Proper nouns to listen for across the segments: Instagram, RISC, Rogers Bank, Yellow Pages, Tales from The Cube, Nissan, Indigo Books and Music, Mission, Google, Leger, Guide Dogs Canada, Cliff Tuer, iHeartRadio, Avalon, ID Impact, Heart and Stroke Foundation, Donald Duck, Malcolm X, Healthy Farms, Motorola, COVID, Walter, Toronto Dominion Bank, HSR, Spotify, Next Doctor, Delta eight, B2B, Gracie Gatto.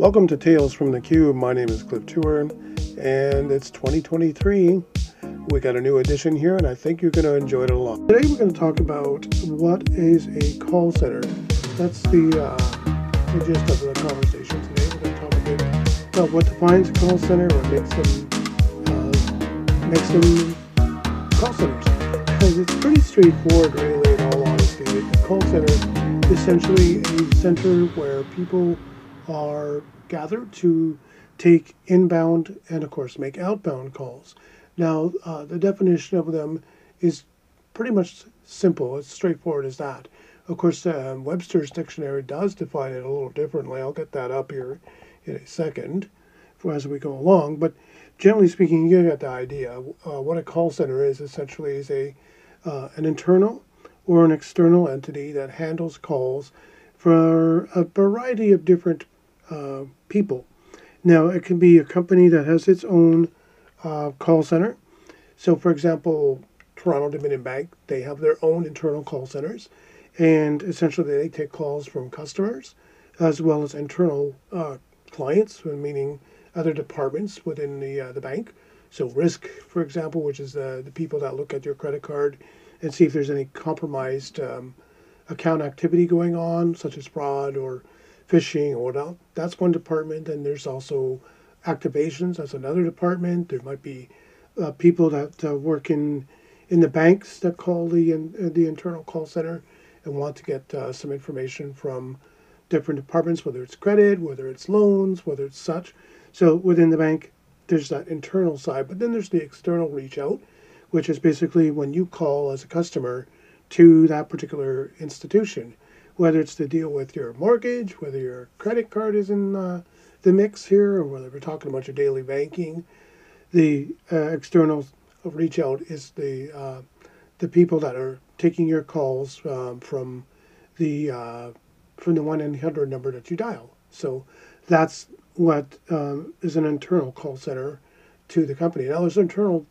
Welcome to Tales from the Cube. My name is Cliff Tuer, and it's 2023. We got a new edition here, and I think you're going to enjoy it a lot. Today we're going to talk about what is a call center. That's the gist of the conversation today. We're going to talk a bit about what defines a call center, what makes them call centers. Because it's pretty straightforward, really, in all honesty. A call center is essentially a center where people are gathered to take inbound and, of course, make outbound calls. Now, the definition of them is pretty much simple. It's straightforward as that. Of course, Webster's Dictionary does define it a little differently. I'll get that up here in a second as we go along. But generally speaking, you get the idea. What a call center is essentially is an internal or an external entity that handles calls for a variety of different people. Now, it can be a company that has its own call center. So, for example, Toronto Dominion Bank, they have their own internal call centers, and essentially they take calls from customers as well as internal clients, meaning other departments within the bank. So RISC, for example, which is the people that look at your credit card and see if there's any compromised account activity going on, such as fraud or phishing or whatnot. That's one department. And there's also activations. That's another department. There might be people that work in the banks that call the internal call center and want to get some information from different departments, whether it's credit, whether it's loans, whether it's such. So within the bank, there's that internal side. But then there's the external reach out, which is basically when you call as a customer to that particular institution, whether it's to deal with your mortgage, whether your credit card is in the mix here, or whether we're talking about your daily banking. The external reach out is the people that are taking your calls from the 1-800 number that you dial. So that's what is an internal call center to the company. Now there's internal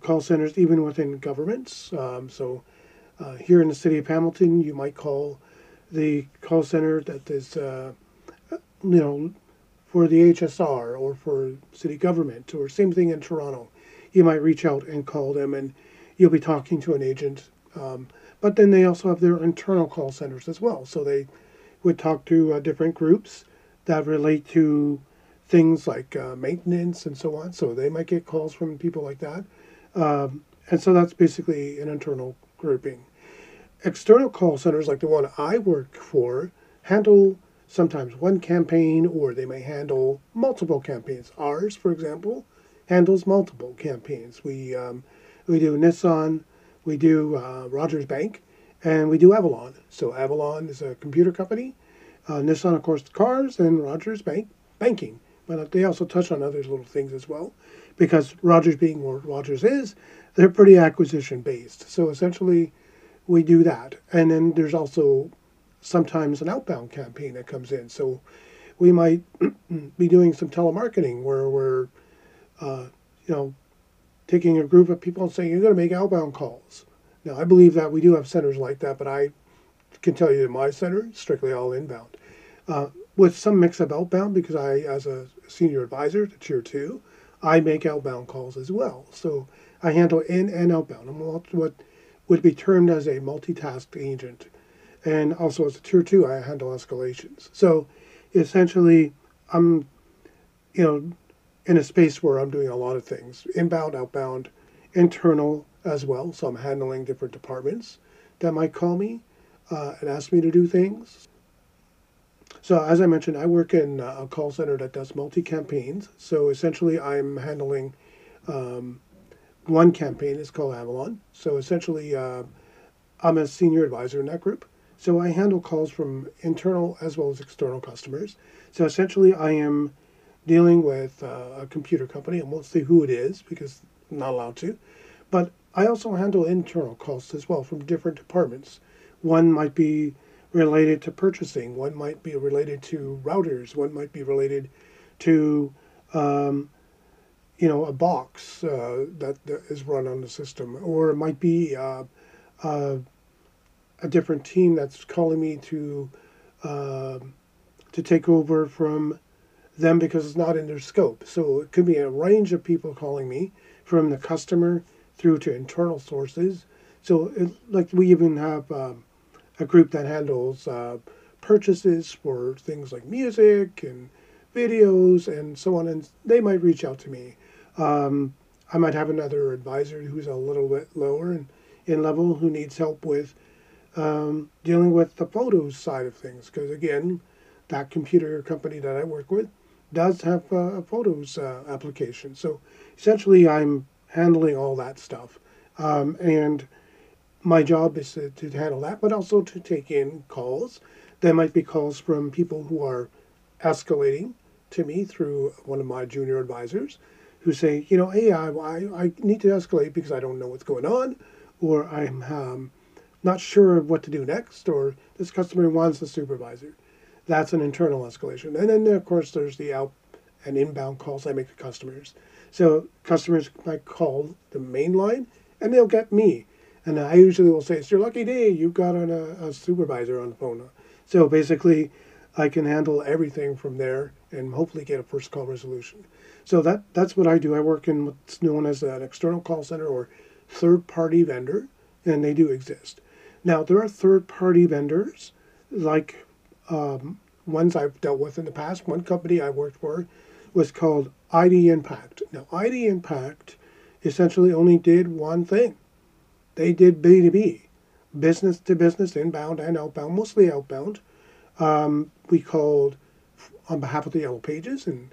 call centers even within governments. Here in the city of Hamilton, you might call the call center that is, for the HSR or for city government, or same thing in Toronto. You might reach out and call them, and you'll be talking to an agent. But then they also have their internal call centers as well. So they would talk to different groups that relate to things like maintenance and so on. So they might get calls from people like that. And so that's basically an internal grouping. External call centers, like the one I work for, handle sometimes one campaign, or they may handle multiple campaigns. Ours, for example, handles multiple campaigns. We do Nissan, we do Rogers Bank, and we do Avalon. So Avalon is a computer company. Nissan, of course, cars, and Rogers Bank, banking. But they also touch on other little things as well, because Rogers being what Rogers is, they're pretty acquisition-based. So essentially, we do that. And then there's also sometimes an outbound campaign that comes in. So we might be doing some telemarketing where we're, taking a group of people and saying, you're going to make outbound calls. Now, I believe that we do have centers like that, but I can tell you that my center is strictly all inbound. With some mix of outbound, because I, as a senior advisor to Tier 2, I make outbound calls as well. So I handle in and outbound. I'm what would be termed as a multitask agent. And also as a Tier 2, I handle escalations. So essentially, I'm, in a space where I'm doing a lot of things. Inbound, outbound, internal as well. So I'm handling different departments that might call me and ask me to do things. So as I mentioned, I work in a call center that does multi-campaigns. So essentially, I'm handling one campaign. It's called Avalon. So essentially, I'm a senior advisor in that group. So I handle calls from internal as well as external customers. So essentially, I am dealing with a computer company. I won't say who it is because I'm not allowed to. But I also handle internal calls as well from different departments. One might be related to purchasing, one might be related to routers, one might be related to, a box that is run on the system, or it might be a different team that's calling me to take over from them because it's not in their scope. So it could be a range of people calling me, from the customer through to internal sources. So it, like we even have a group that handles purchases for things like music and videos and so on, and they might reach out to me. I might have another advisor who's a little bit lower in level who needs help with dealing with the photos side of things, because again, that computer company that I work with does have a photos application. So essentially I'm handling all that stuff, and my job is to handle that, but also to take in calls. There might be calls from people who are escalating to me through one of my junior advisors who say, you know, hey, I need to escalate because I don't know what's going on, or I'm not sure what to do next, or this customer wants a supervisor. That's an internal escalation. And then, of course, there's the out and inbound calls I make to customers. So customers might call the main line, and they'll get me. And I usually will say, it's your lucky day, you got a supervisor on the phone. So basically, I can handle everything from there and hopefully get a first call resolution. So that's what I do. I work in what's known as an external call center or third-party vendor, and they do exist. Now, there are third-party vendors, like ones I've dealt with in the past. One company I worked for was called ID Impact. Now, ID Impact essentially only did one thing. They did B2B, business-to-business, inbound and outbound, mostly outbound. We called on behalf of the Yellow Pages, and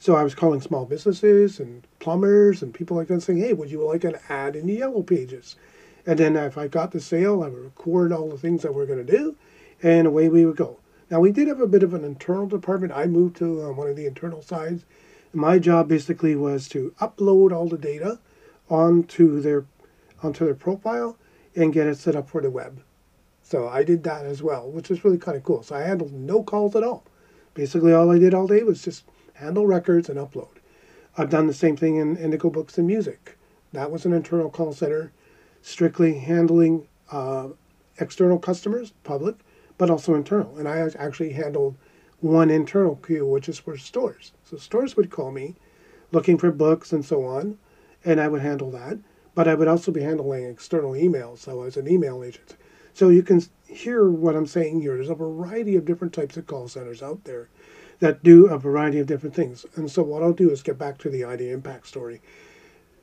so I was calling small businesses and plumbers and people like that saying, hey, would you like an ad in the Yellow Pages? And then if I got the sale, I would record all the things that we're going to do, and away we would go. Now, we did have a bit of an internal department. I moved to one of the internal sides. My job basically was to upload all the data onto their profile and get it set up for the web. So I did that as well, which was really kind of cool. So I handled no calls at all. Basically, all I did all day was just handle records and upload. I've done the same thing in Indigo Books and Music. That was an internal call center, strictly handling external customers, public, but also internal. And I actually handled one internal queue, which is for stores. So stores would call me looking for books and so on, and I would handle that. But I would also be handling external emails, so I was an email agent. So you can hear what I'm saying here. There's a variety of different types of call centers out there that do a variety of different things. And so what I'll do is get back to the ID Impact story.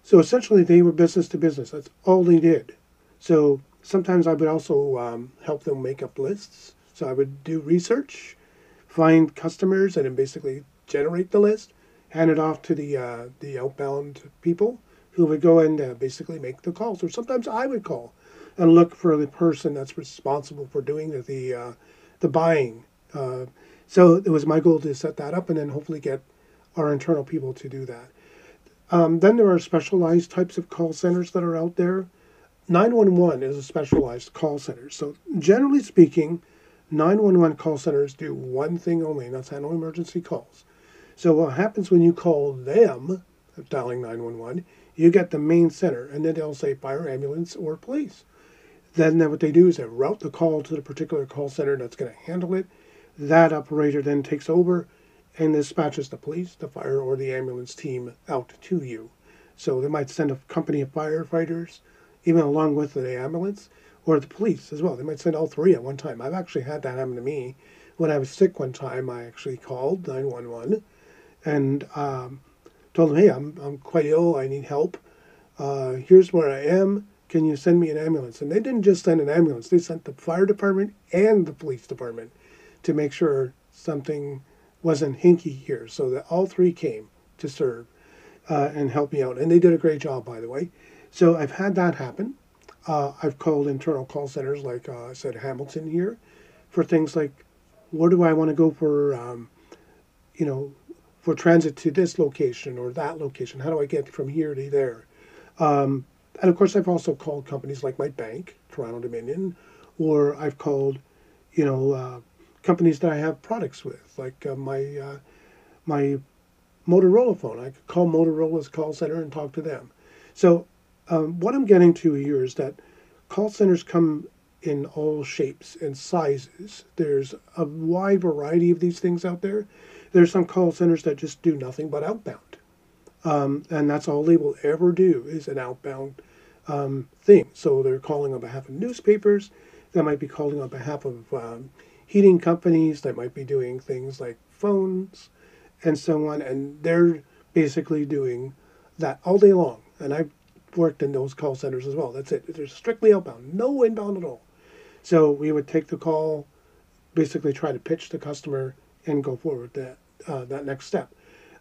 So essentially, they were business to business. That's all they did. So sometimes I would also help them make up lists. So I would do research, find customers, and then basically generate the list, hand it off to the outbound people who would go and basically make the calls. Or sometimes I would call and look for the person that's responsible for doing the buying. So it was my goal to set that up and then hopefully get our internal people to do that. Then there are specialized types of call centers that are out there. 911 is a specialized call center. So generally speaking, 911 call centers do one thing only, and that's handle emergency calls. So what happens when you call them, dialing 911, you get the main center, and then they'll say fire, ambulance, or police. Then what they do is they route the call to the particular call center that's going to handle it. That operator then takes over and dispatches the police, the fire, or the ambulance team out to you. So they might send a company of firefighters, even along with the ambulance, or the police as well. They might send all three at one time. I've actually had that happen to me. When I was sick one time, I actually called 911 and told them, hey, I'm quite ill, I need help. Here's where I am, can you send me an ambulance? And they didn't just send an ambulance, they sent the fire department and the police department to make sure something wasn't hinky here, so that all three came to serve and help me out. And they did a great job, by the way. So I've had that happen. I've called internal call centers, like I said, Hamilton here, for things like, where do I want to go for, for transit to this location or that location? How do I get from here to there? And of course, I've also called companies like my bank, Toronto Dominion, or I've called, companies that I have products with, like my Motorola phone. I could call Motorola's call center and talk to them. So what I'm getting to here is that call centers come in all shapes and sizes. There's a wide variety of these things out there. There's some call centers that just do nothing but outbound. And that's all they will ever do is an outbound thing. So they're calling on behalf of newspapers. They might be calling on behalf of heating companies. They might be doing things like phones and so on. And they're basically doing that all day long. And I've worked in those call centers as well. That's it. They're strictly outbound, no inbound at all. So we would take the call, basically try to pitch the customer and go forward that next step.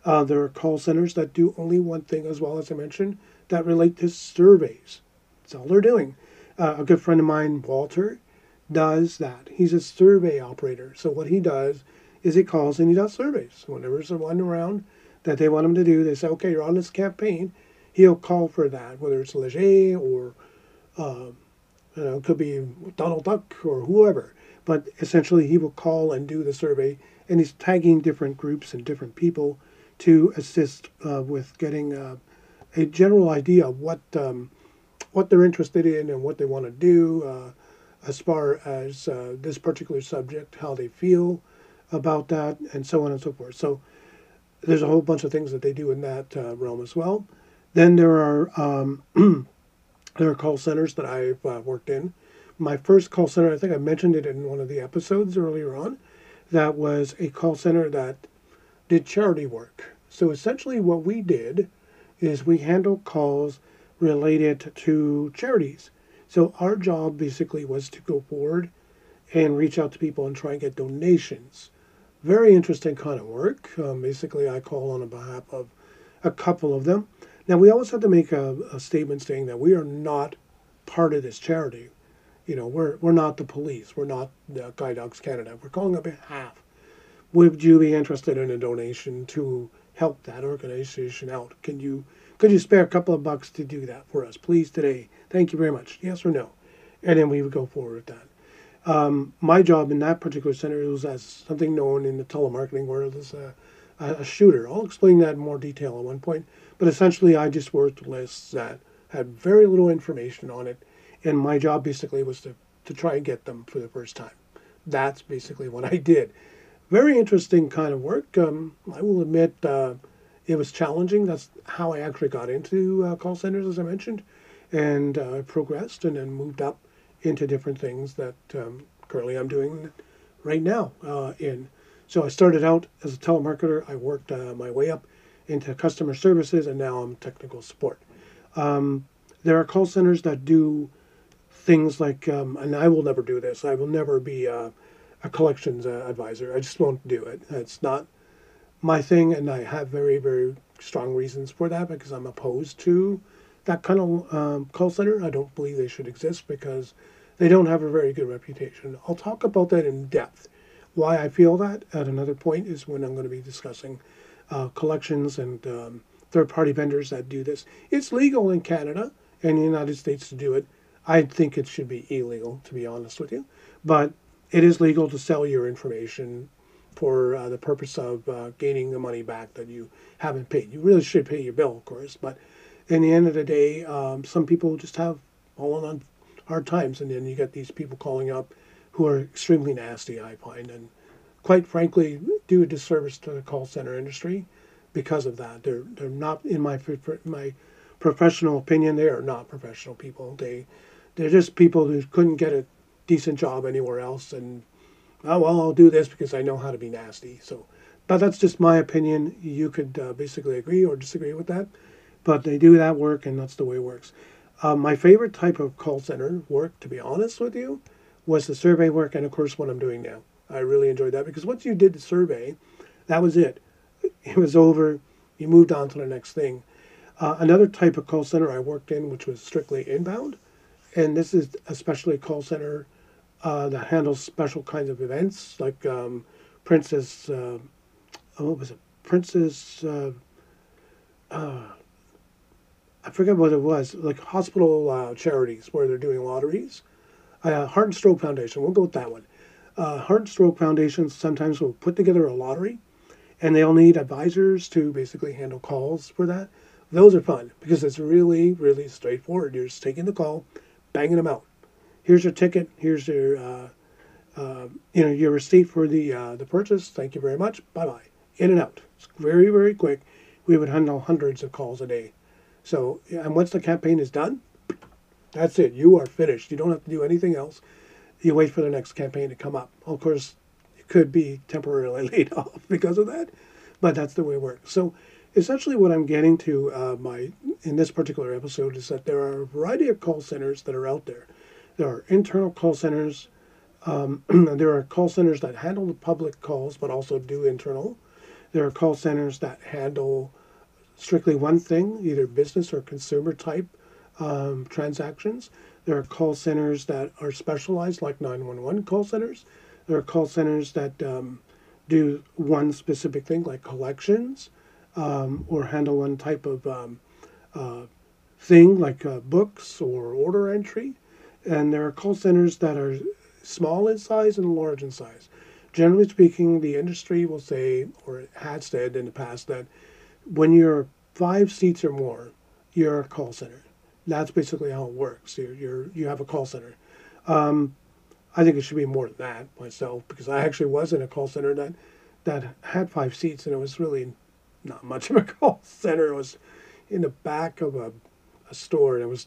There are call centers that do only one thing as well, as I mentioned, that relate to surveys. That's all they're doing. A good friend of mine, Walter, does that. He's a survey operator. So what he does is he calls and he does surveys. Whenever there's one around that they want him to do, they say, okay, you're on this campaign. He'll call for that, whether it's Leger or it could be Donald Duck or whoever. But essentially, he will call and do the survey, and he's tagging different groups and different people to assist with getting a general idea of what they're interested in and what they want to do as far as this particular subject, how they feel about that, and so on and so forth. So there's a whole bunch of things that they do in that realm as well. Then there are there are call centers that I've worked in. My first call center, I think I mentioned it in one of the episodes earlier on, that was a call center that did charity work. So essentially what we did is we handled calls related to charities. So our job basically was to go forward and reach out to people and try and get donations. Very interesting kind of work. Basically, I call on behalf of a couple of them. Now, we always had to make a statement saying that we are not part of this charity. You know, we're not the police. We're not Guide Dogs Canada. We're calling on behalf. Would you be interested in a donation to help that organization out? Could you spare a couple of bucks to do that for us, please, today? Thank you very much. Yes or no? And then we would go forward with that. My job in that particular center was as something known in the telemarketing world as a shooter. I'll explain that in more detail at one point. But essentially, I just worked lists that had very little information on it, and my job basically was to try and get them for the first time. That's basically what I did. Very interesting kind of work. I will admit it was challenging. That's how I actually got into call centers, as I mentioned, and progressed and then moved up into different things that currently I'm doing right now in. So I started out as a telemarketer. I worked my way up into customer services, and now I'm technical support. There are call centers that do things like, and I will never do this. I will never be a collections advisor. I just won't do it. It's not my thing, and I have very, very strong reasons for that because I'm opposed to that kind of call center. I don't believe they should exist because they don't have a very good reputation. I'll talk about that in depth. Why I feel that at another point is when I'm going to be discussing collections and third-party vendors that do this. It's legal in Canada and the United States to do it. I think it should be illegal, to be honest with you. But it is legal to sell your information for the purpose of gaining the money back that you haven't paid. You really should pay your bill, of course. But in the end of the day, some people just have all on hard times. And then you get these people calling up who are extremely nasty, I find, and quite frankly, do a disservice to the call center industry because of that. They're not, in my professional opinion, they are not professional people. They're just people who couldn't get a decent job anywhere else, and oh well, I'll do this because I know how to be nasty. So, but that's just my opinion. You could basically agree or disagree with that, but they do that work, and that's the way it works. My favorite type of call center work, to be honest with you, was the survey work, and of course what I'm doing now. I really enjoyed that because once you did the survey, that was it. It was over. You moved on to the next thing. Another type of call center I worked in, which was strictly inbound, and this is especially a call center that handles special kinds of events, like I forget what it was, like hospital charities where they're doing lotteries. Heart and Stroke Foundation, we'll go with that one. Heart and Stroke Foundation sometimes will put together a lottery, and they'll need advisors to basically handle calls for that. Those are fun because it's really, really straightforward. You're just taking the call, banging them out. Here's your ticket. Here's your your receipt for the purchase. Thank you very much. Bye bye. in and out. It's very, very quick. We would handle hundreds of calls a day. So, and once the campaign is done, that's it. You are finished. You don't have to do anything else. You wait for the next campaign to come up. Of course, you could be temporarily laid off because of that, but that's the way it works. So essentially what I'm getting to in this particular episode is that there are a variety of call centers that are out there. There are internal call centers. There are call centers that handle the public calls but also do internal. There are call centers that handle strictly one thing, either business or consumer type transactions. There are call centers that are specialized, like 911 call centers. There are call centers that do one specific thing, like collections, or handle one type of thing, like books or order entry. And there are call centers that are small in size and large in size. Generally speaking, the industry will say, or had said in the past, that when you're 5 seats or more, you're a call center. That's basically how it works. You have a call center. I think it should be more than that myself, because I actually was in a call center that had 5 seats, and it was really not much of a call center. It was in the back of a store, and it was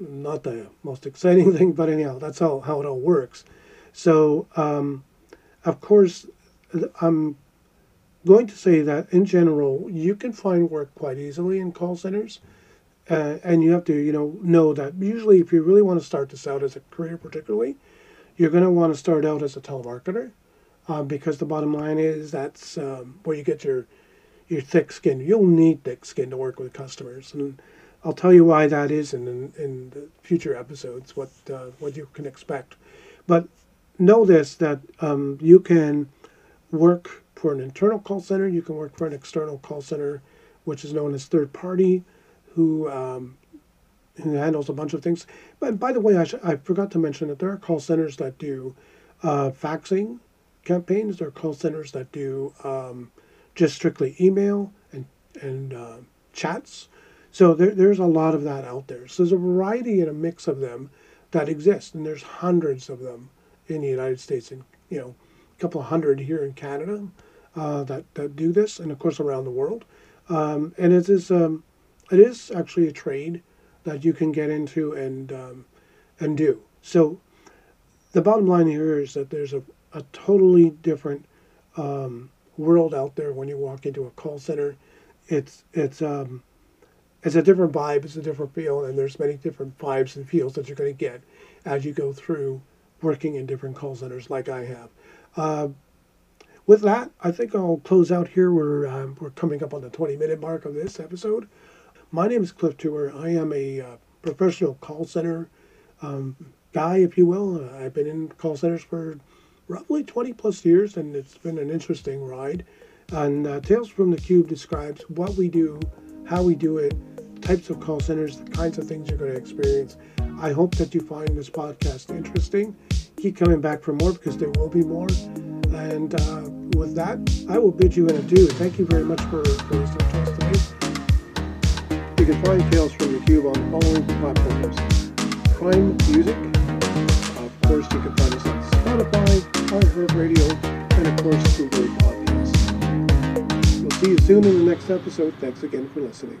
not the most exciting thing, but anyhow, that's how it all works. So, of course, I'm going to say that in general, you can find work quite easily in call centers. And you have to, know that usually if you really want to start this out as a career particularly, you're going to want to start out as a telemarketer because the bottom line is that's where you get your thick skin. You'll need thick skin to work with customers. And I'll tell you why that is in the future episodes, what you can expect. But know this, that you can work for an internal call center. You can work for an external call center, which is known as third party, who handles a bunch of things. But by the way, I forgot to mention that there are call centers that do faxing campaigns. There are call centers that do just strictly email and chats. So there's a lot of that out there. So there's a variety and a mix of them that exist, and there's hundreds of them in the United States, and a couple of hundred here in Canada that do this, and of course around the world. And it is. It is actually a trade that you can get into and do. So the bottom line here is that there's a totally different world out there when you walk into a call center. It's a different vibe, it's a different feel, and there's many different vibes and feels that you're going to get as you go through working in different call centers like I have. With that, I think I'll close out here. We're coming up on the 20-minute mark of this episode. My name is Cliff Tuer. I am a professional call center guy, if you will. I've been in call centers for roughly 20-plus years, and it's been an interesting ride. And Tales from the Cube describes what we do, how we do it, types of call centers, the kinds of things you're going to experience. I hope that you find this podcast interesting. Keep coming back for more, because there will be more. And with that, I will bid you an adieu. Thank you very much for listening to us today. You can find Tales from the Cube on the following platforms: Prime Music, of course you can find us on Spotify, iHeartRadio, and of course Google Podcasts. We'll see you soon in the next episode. Thanks again for listening.